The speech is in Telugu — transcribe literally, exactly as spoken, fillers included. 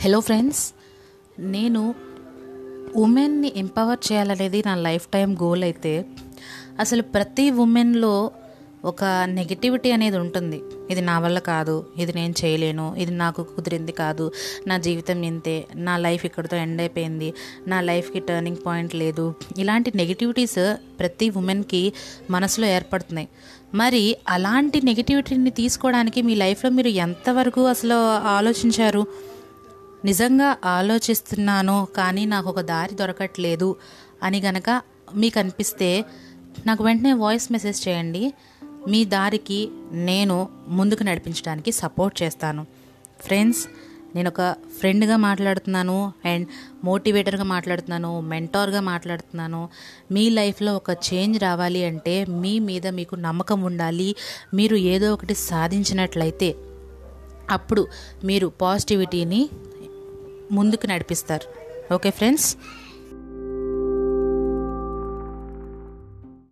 హలో ఫ్రెండ్స్, నేను ఉమెన్ని ఎంపవర్ చేయాలనేది నా లైఫ్ టైం గోల్. అయితే అసలు ప్రతి ఉమెన్లో ఒక నెగిటివిటీ అనేది ఉంటుంది. ఇది నా వల్ల కాదు, ఇది నేను చేయలేను, ఇది నాకు కుదిరింది కాదు, నా జీవితం ఇంతే, నా లైఫ్ ఇక్కడితో ఎండ్ అయిపోయింది, నా లైఫ్కి టర్నింగ్ పాయింట్ లేదు, ఇలాంటి నెగిటివిటీస్ ప్రతి ఉమెన్కి మనసులో ఏర్పడుతున్నాయి. మరి అలాంటి నెగిటివిటీని తీసుకోవడానికి మీ లైఫ్లో మీరు ఎంతవరకు అసలు ఆలోచించారు? నిజంగా ఆలోచిస్తున్నాను కానీ నాకు ఒక దారి దొరకట్లేదు అని కనుక మీకు అనిపిస్తే నాకు వెంటనే వాయిస్ మెసేజ్ చేయండి. మీ దారికి నేను ముందుకు నడిపించడానికి సపోర్ట్ చేస్తాను. ఫ్రెండ్స్, నేను ఒక ఫ్రెండ్గా మాట్లాడుతున్నాను అండ్ మోటివేటర్గా మాట్లాడుతున్నాను, మెంటార్గా మాట్లాడుతున్నాను. మీ లైఫ్లో ఒక చేంజ్ రావాలి అంటే మీ మీద మీకు నమ్మకం ఉండాలి. మీరు ఏదో ఒకటి సాధించినట్లయితే అప్పుడు మీరు పాజిటివిటీని ముందుకు నడిపిస్తారు. Okay friends.